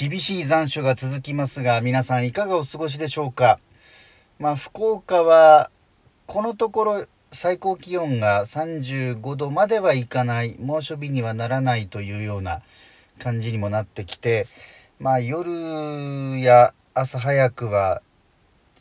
厳しい残暑が続きますが、皆さんいかがお過ごしでしょうか。福岡はこのところ最高気温が35度まではいかない、猛暑日にはならないというような感じにもなってきて、夜や朝早くは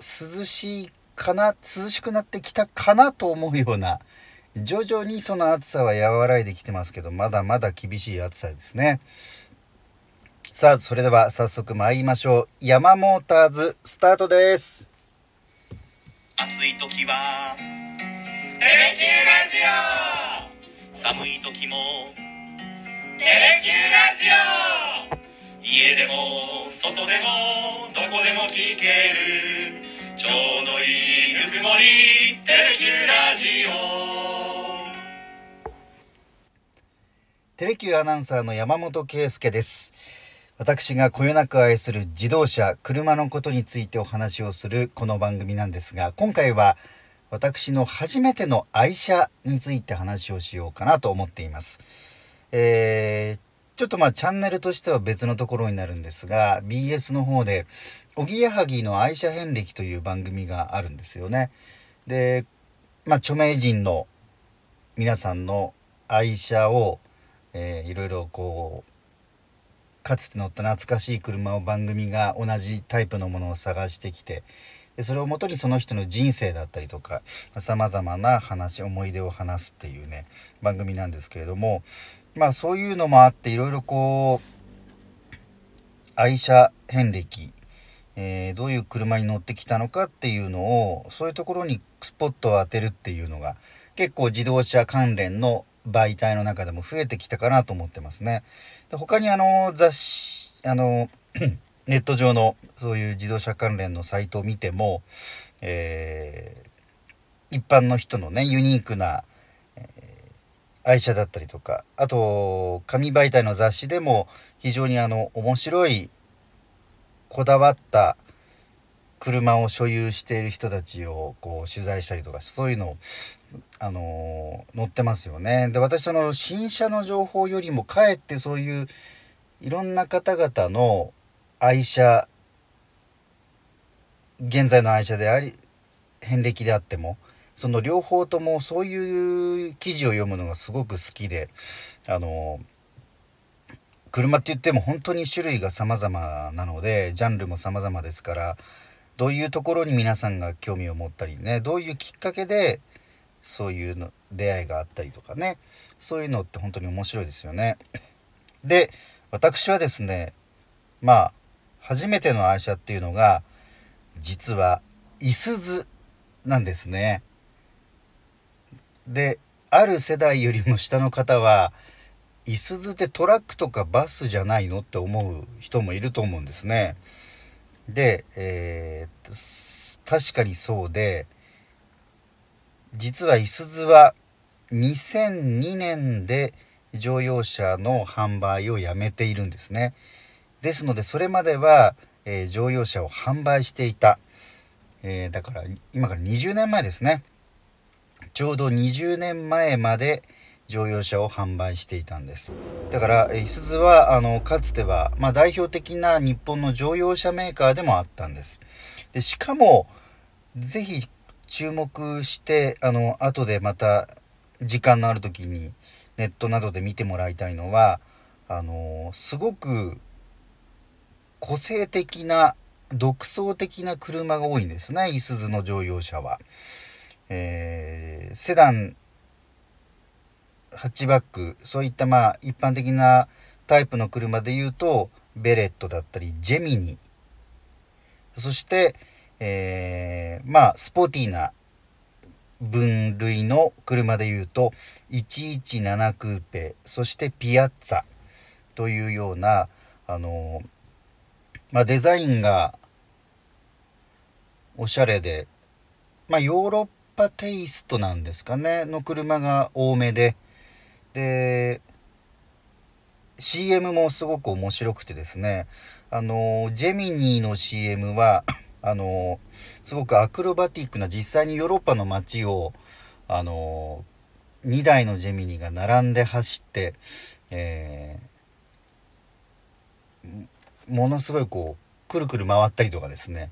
涼しくなってきたかなと思うような、徐々にその暑さは和らいできてますけど、まだまだ厳しい暑さですね。さあ、それでは早速参りましょう。ヤマモーターズスタートです。暑い時はテレキューラジオ、寒い時もテレキューラジオ、家でも外でもどこでも聞ける、ちょうどいいぬくもり、テレキューラジオ。テレキューアナウンサーの山本圭介です。私がこよなく愛する自動車、車のことについてお話をするこの番組なんですが、今回は私の初めての愛車について話をしようかなと思っています。ちょっとチャンネルとしては別のところになるんですが、 BS の方でおぎやはぎの愛車遍歴という番組があるんですよね。で、著名人の皆さんの愛車を、いろいろかつて乗った懐かしい車を番組が同じタイプのものを探してきて、でそれをもとにその人の人生だったりとか、さまざまな思い出を話すっていうね、番組なんですけれども、そういうのもあって、いろいろ愛車遍歴、どういう車に乗ってきたのかっていうのを、そういうところにスポットを当てるっていうのが結構自動車関連の媒体の中でも増えてきたかなと思ってますね。で、他にネット上のそういう自動車関連のサイトを見ても、一般の人のね、ユニークな、愛車だったりとか、あと紙媒体の雑誌でも非常に面白いこだわった車を所有している人たちを取材したりとか、そういうのを載ってますよね。で、私その新車の情報よりもかえってそういういろんな方々の愛車、現在の愛車であり遍歴であっても、その両方ともそういう記事を読むのがすごく好きで、車って言っても本当に種類が様々なので、ジャンルも様々ですから、どういうところに皆さんが興味を持ったりね、どういうきっかけでそういうの出会いがあったりとかね、そういうのって本当に面白いですよね。で、私はですね、初めての愛車っていうのが実はいすゞなんですね。で、ある世代よりも下の方は、いすゞってトラックとかバスじゃないのって思う人もいると思うんですね。で、確かにそうで、実はいすゞは2002年で乗用車の販売をやめているんですね。ですので、それまでは、乗用車を販売していた、だから今から20年前ですね、ちょうど20年前まで乗用車を販売していたんです。だからいすゞはかつては、代表的な日本の乗用車メーカーでもあったんです。で、しかもぜひ注目して、後でまた時間のある時にネットなどで見てもらいたいのは、すごく個性的な独創的な車が多いんですね、いすゞの乗用車は。セダン、ハッチバック、そういった一般的なタイプの車でいうとベレットだったりジェミニ、そして、スポーティーな分類の車でいうと117クーペ、そしてピアッツァというようなデザインがおしゃれで、ヨーロッパテイストなんですかね、の車が多めで、CM もすごく面白くてですね、ジェミニーの CM はすごくアクロバティックな、実際にヨーロッパの街を2台のジェミニーが並んで走って、ものすごいこうくるくる回ったりとかですね、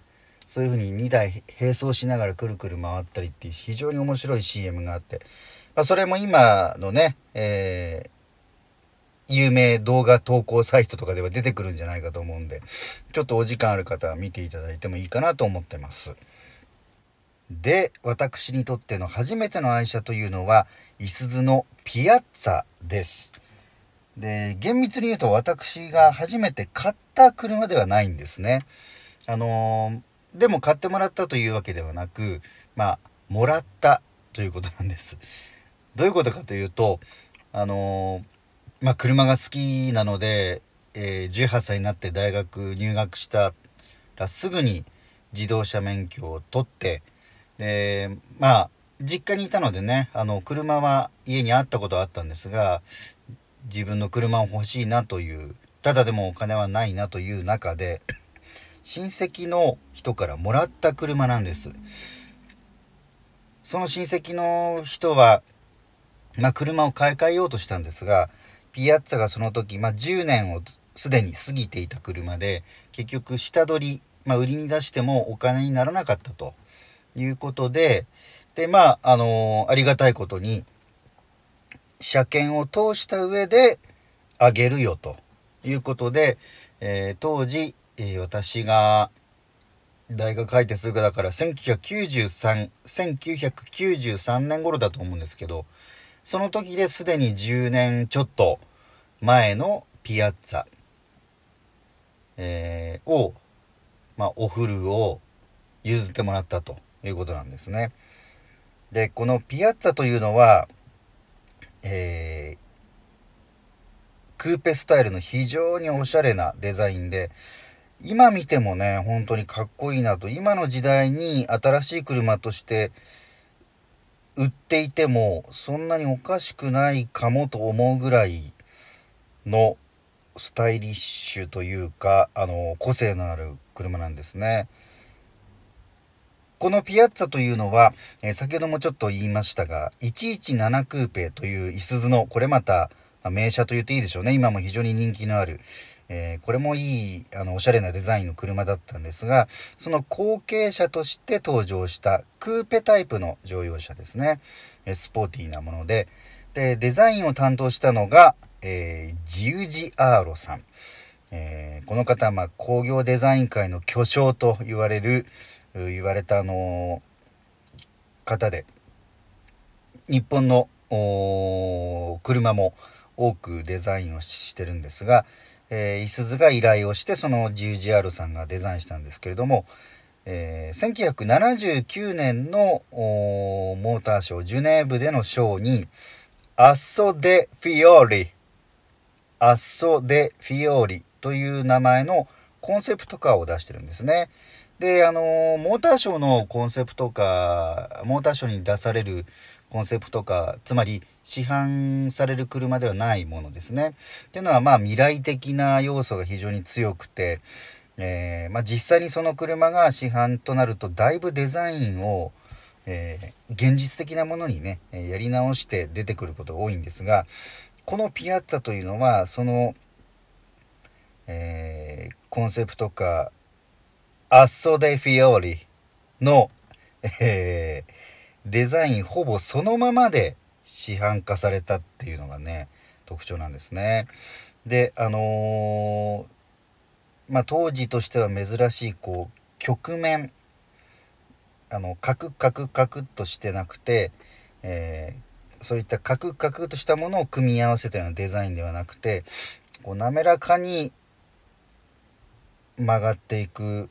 そういう風に2台並走しながらくるくる回ったりっていう非常に面白い CM があって、まあ、それも今のね、有名動画投稿サイトとかでは出てくるんじゃないかと思うんで、ちょっとお時間ある方は見ていただいてもいいかなと思ってます。で、私にとっての初めての愛車というのは五十鈴のピアッツァです。で、厳密に言うと私が初めて買った車ではないんですね。でも買ってもらったというわけではなく、もらったということなんです。どういうことかというと、車が好きなので、18歳になって大学入学したらすぐに自動車免許を取って、で実家にいたのでね、車は家にあったことはあったんですが、自分の車を欲しいなという、ただでもお金はないなという中で、親戚の人からもらった車なんです。その親戚の人は、車を買い替えようとしたんですが、ピアッツァがその時、10年をすでに過ぎていた車で、結局下取り、売りに出してもお金にならなかったということで、でありがたいことに車検を通した上であげるよということで、当時、私が大学入ってすぐだから1993年頃だと思うんですけど、その時ですでに10年ちょっと前のピアッツァ、を、お古を譲ってもらったということなんですね。で、このピアッツァというのは、クーペスタイルの非常におしゃれなデザインで、今見てもね本当にかっこいいなと、今の時代に新しい車として売っていてもそんなにおかしくないかもと思うぐらいのスタイリッシュというか、個性のある車なんですね。このピアッツァというのは、先ほどもちょっと言いましたが、117クーペという五十鈴の、これまた名車と言っていいでしょうね。今も非常に人気のある、これもいいおしゃれなデザインの車だったんですが、その後継車として登場したクーペタイプの乗用車ですね。スポーティーなもので、デザインを担当したのが、ジウジアーロさん、この方は、工業デザイン界の巨匠と言われた方で、日本の車も多くデザインをしてるんですが、五十鈴が依頼をして、その GGR さんがデザインしたんですけれども、1979年のモーターショー、ジュネーブでのショーにアッソ・デ・フィオーリという名前のコンセプトカーを出してるんですね。で、モーターショーのコンセプトカー、モーターショーに出されるコンセプトカー、つまり市販される車ではないものですね。というのは、未来的な要素が非常に強くて、実際にその車が市販となると、だいぶデザインを、現実的なものにねやり直して出てくることが多いんですが、このピアッツァというのはその、コンセプトカーアッソ・デ・フィオーリの、デザインほぼそのままで市販化されたっていうのがね特徴なんですね。で、当時としては珍しいこう曲面、カクカクとしてなくて、そういったカクカクとしたものを組み合わせたようなデザインではなくて、こう滑らかに曲がっていく、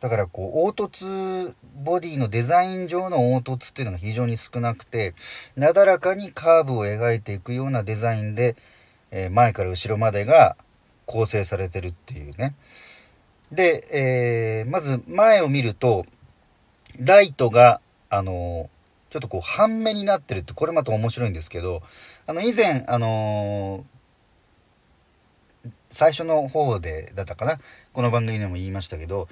だからこう凹凸、ボディのデザイン上の凹凸っていうのが非常に少なくて、なだらかにカーブを描いていくようなデザインで、前から後ろまでが構成されてるっていうね。で、まず前を見るとライトがちょっとこう半目になってるって、これまた面白いんですけど、以前最初の方でだったかな、この番組でも言いましたけど、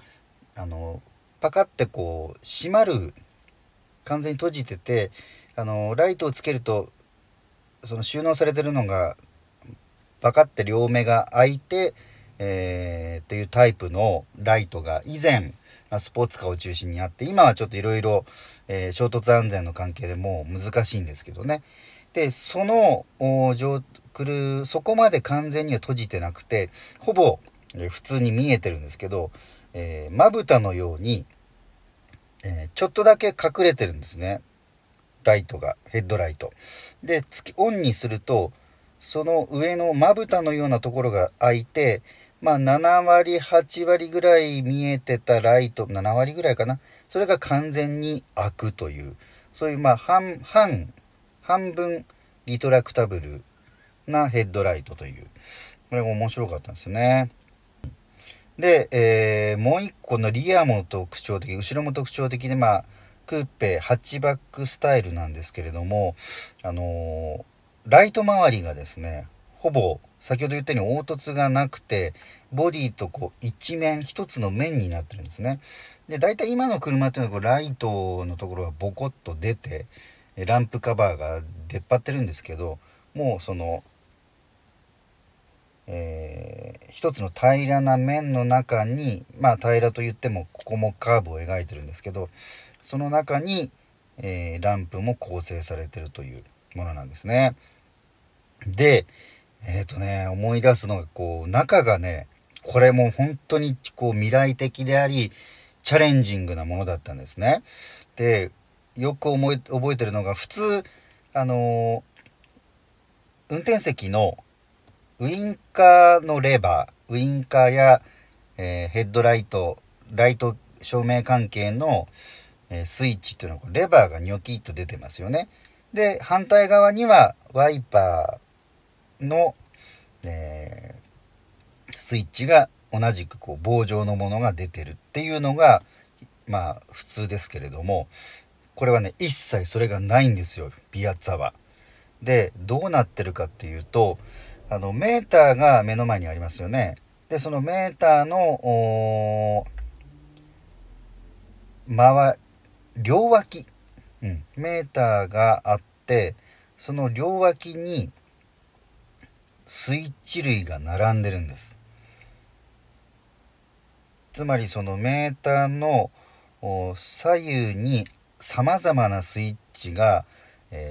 パカってこう閉まる、完全に閉じてて、ライトをつけるとその収納されてるのがパカって両目が開いて、っていうタイプのライトが以前スポーツカーを中心にあって、今はちょっといろいろ衝突安全の関係でもう難しいんですけどね。でその上空そこまで完全には閉じてなくて、ほぼ普通に見えてるんですけど、まぶたのように、ちょっとだけ隠れてるんですね、ライトが、ヘッドライトでオンにするとその上のまぶたのようなところが開いて、まあ7割8割ぐらい見えてたライト、7割ぐらいかな、それが完全に開くという、そういうまあ半分リトラクタブルなヘッドライトという、これも面白かったんですね。で、もう一個のリアも特徴的、後ろも特徴的で、まあクーペハッチバックスタイルなんですけれども、ライト周りがですね、ほぼ先ほど言ったように凹凸がなくて、ボディとこう一面一つの面になってるんですね。でだいたい今の車っていうのはライトのところがボコッと出て、ランプカバーが出っ張ってるんですけど、もうその一つの平らな面の中に、まあ平らと言ってもここもカーブを描いてるんですけど、その中に、ランプも構成されてるというものなんですね。で思い出すのがこう中がね、これも本当にこう未来的でありチャレンジングなものだったんですね。でよく覚えてるのが、普通運転席のウインカーのレバー、ウインカーや、ヘッドライト、ライト照明関係の、スイッチっていうのはレバーがニョキッと出てますよね。で反対側にはワイパーの、スイッチが同じくこう棒状のものが出てるっていうのがまあ普通ですけれども、これはね一切それがないんですよ、ピアッツァは。でどうなってるかっていうと、メーターが目の前にありますよね。でそのメーターの両脇、メーターがあって、その両脇にスイッチ類が並んでるんです。つまりそのメーターの左右にさまざまなスイッチが、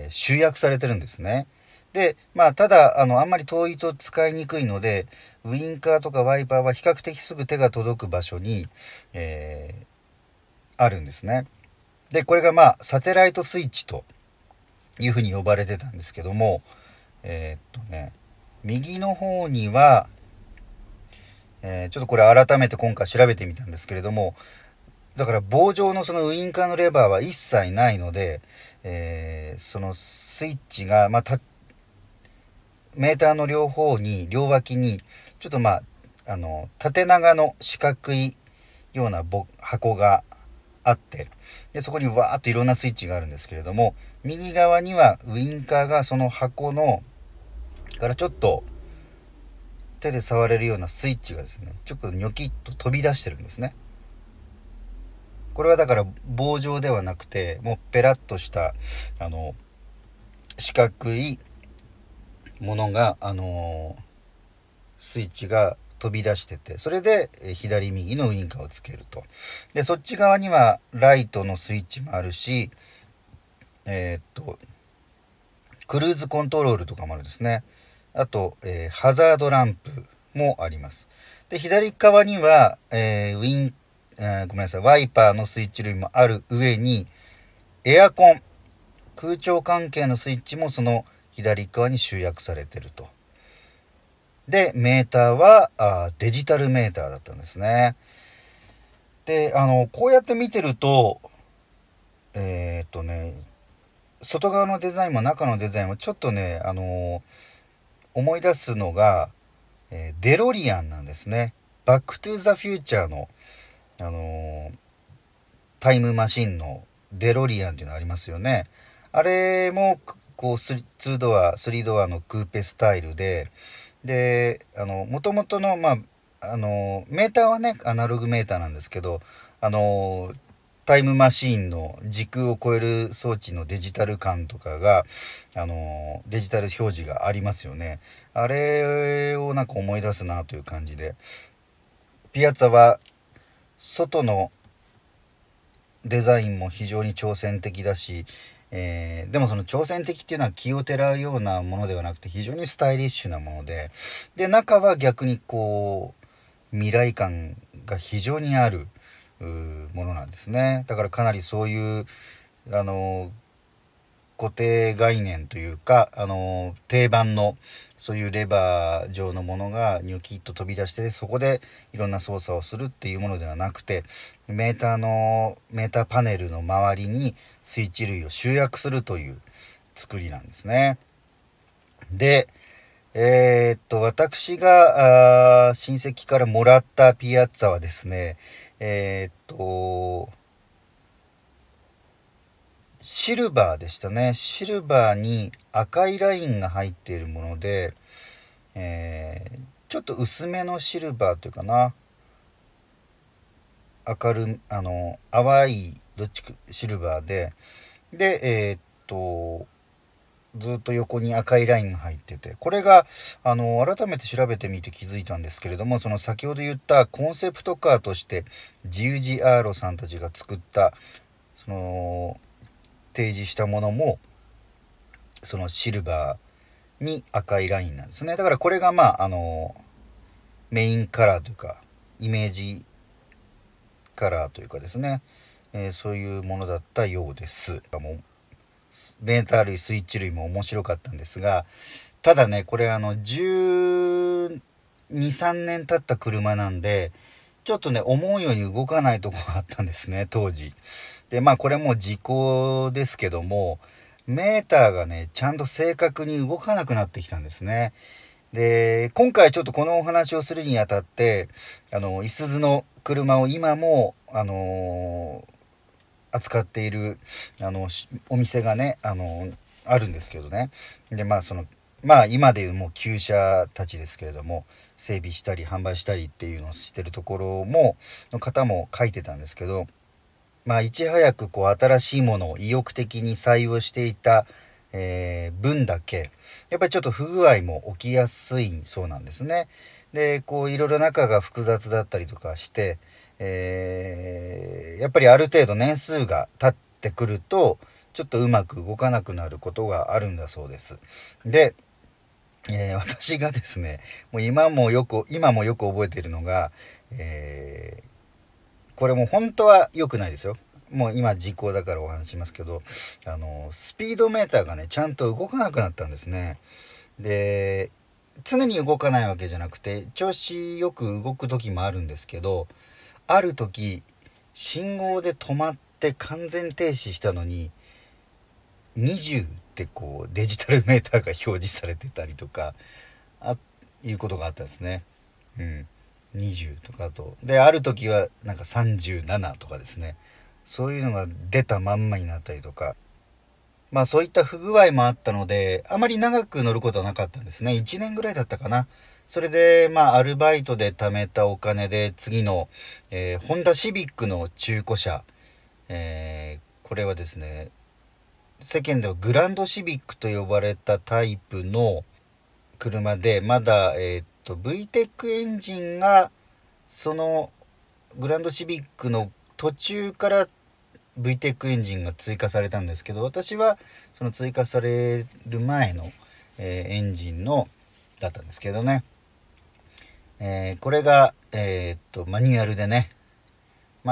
集約されてるんですね。でまあ、ただあんまり遠いと使いにくいので、ウインカーとかワイパーは比較的すぐ手が届く場所に、あるんですね。でこれがまあサテライトスイッチというふうに呼ばれてたんですけども、右の方には、ちょっとこれ改めて今回調べてみたんですけれども、だから棒状のそのウインカーのレバーは一切ないので、そのスイッチがまあメーターの両脇にちょっとまあ縦長の四角いような箱があって、でそこにわーっといろんなスイッチがあるんですけれども、右側にはウインカーがその箱のからちょっと手で触れるようなスイッチがですね、ちょっとニョキッと飛び出してるんですね。これはだから棒状ではなくて、もうペラッとした四角いものがスイッチが飛び出してて、それで左右のウインカーをつけると。でそっち側にはライトのスイッチもあるし、クルーズコントロールとかもあるんですね。あと、ハザードランプもあります。で左側には、ワイパーのスイッチ類もある上に、エアコン、空調関係のスイッチもその左側に集約されてると。でメーターはデジタルメーターだったんですね。でこうやって見てると外側のデザインも中のデザインもちょっとね思い出すのが、デロリアンなんですね。バックトゥーザフューチャーのタイムマシンのデロリアンっていうのありますよね。あれもこう2ドア3ドアのクーペスタイルで、もともとの、メーターはねアナログメーターなんですけど、タイムマシーンの時空を超える装置のデジタル感とかがデジタル表示がありますよね。あれをなんか思い出すなという感じで、ピアツァは外のデザインも非常に挑戦的だし、でもその挑戦的っていうのは気をてらうようなものではなくて、非常にスタイリッシュなもので、で中は逆にこう未来感が非常にあるものなんですね。だからかなりそういう固定概念というか定番のそういうレバー状のものがニョキッと飛び出して、そこでいろんな操作をするっていうものではなくて、メーターパネルの周りにスイッチ類を集約するという作りなんですね。で私が親戚からもらったピアッツァはですね、シルバーでしたね。シルバーに赤いラインが入っているもので、ちょっと薄めのシルバーというかな、淡いどっちかシルバーで、ずっと横に赤いラインが入ってて、これが改めて調べてみて気づいたんですけれども、その先ほど言ったコンセプトカーとしてジウジアーロさんたちが作ったその提示したものもそのシルバーに赤いラインなんですね。だからこれがメインカラーというかイメージカラーというかですね、そういうものだったようです。メーター類スイッチ類も面白かったんですが、ただねこれ12、13年経った車なんで、ちょっとね思うように動かないところがあったんですね当時で。これも時効ですけども、メーターがねちゃんと正確に動かなくなってきたんですね。で今回ちょっとこのお話をするにあたって、いすゞの車を今も扱っているお店がねあるんですけどね。で今でいうもう旧車たちですけれども、整備したり販売したりっていうのをしてるところもの方も書いてたんですけど、いち早くこう新しいものを意欲的に採用していた、分だけやっぱりちょっと不具合も起きやすいそうなんですね。でこういろいろ中が複雑だったりとかして、やっぱりある程度年数が経ってくるとちょっとうまく動かなくなることがあるんだそうです。で、私がですねもう今もよく覚えているのが、これも本当は良くないですよ。もう今時効だからお話しますけど、スピードメーターがねちゃんと動かなくなったんですね。で常に動かないわけじゃなくて、調子よく動く時もあるんですけど、ある時信号で止まって完全停止したのに20ってこうデジタルメーターが表示されてたりとかいうことがあったんですね。20とかとで、ある時はなんか37とかですね、そういうのが出たまんまになったりとか、そういった不具合もあったので、あまり長く乗ることはなかったんですね。1年ぐらいだったかな。それでアルバイトで貯めたお金で次の、ホンダシビックの中古車、これはですね世間ではグランドシビックと呼ばれたタイプの車で、まだVTEC エンジンがそのグランドシビックの途中から VTEC エンジンが追加されたんですけど、私はその追加される前の、エンジンのだったんですけどね、これが、マニュアルでね、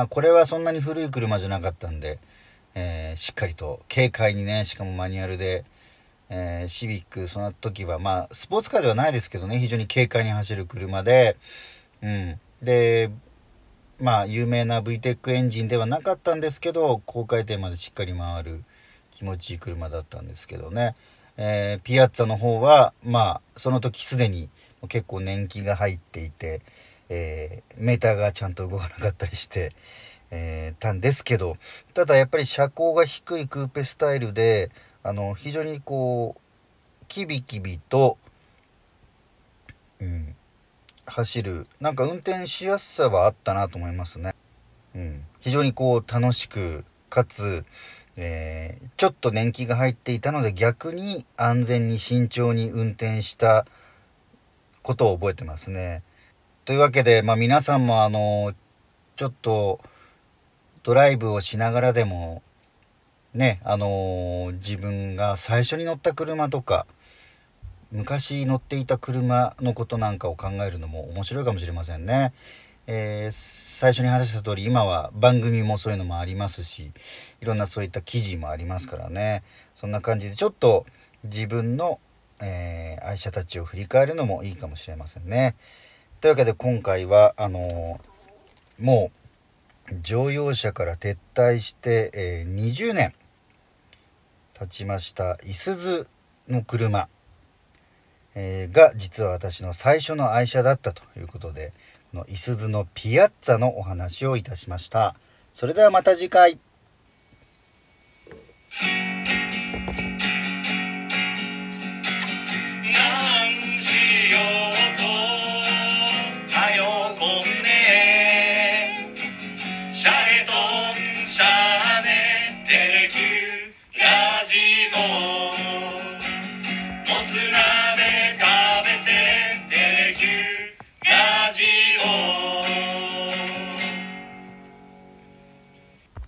これはそんなに古い車じゃなかったんで、しっかりと軽快にね、しかもマニュアルで、シビックその時はスポーツカーではないですけどね、非常に軽快に走る車で、で有名な VTEC エンジンではなかったんですけど、高回転までしっかり回る気持ちいい車だったんですけどね、ピアッツァの方はその時すでに結構年季が入っていて、メーターがちゃんと動かなかったりしてたんですけど、ただやっぱり車高が低いクーペスタイルで非常にこうキビキビと、走る運転しやすさはあったなと思いますね。非常にこう楽しくかつ、ちょっと年季が入っていたので逆に安全に慎重に運転したことを覚えてますね。というわけで、皆さんもちょっとドライブをしながらでもね、自分が最初に乗った車とか昔乗っていた車のことなんかを考えるのも面白いかもしれませんね。最初に話した通り、今は番組もそういうのもありますし、いろんなそういった記事もありますからね。そんな感じでちょっと自分の、愛車たちを振り返るのもいいかもしれませんね。というわけで今回はもう乗用車から撤退して、20年経ちましたいすゞの車が実は私の最初の愛車だったということで、このいすゞのピアッツァのお話をいたしました。それではまた次回。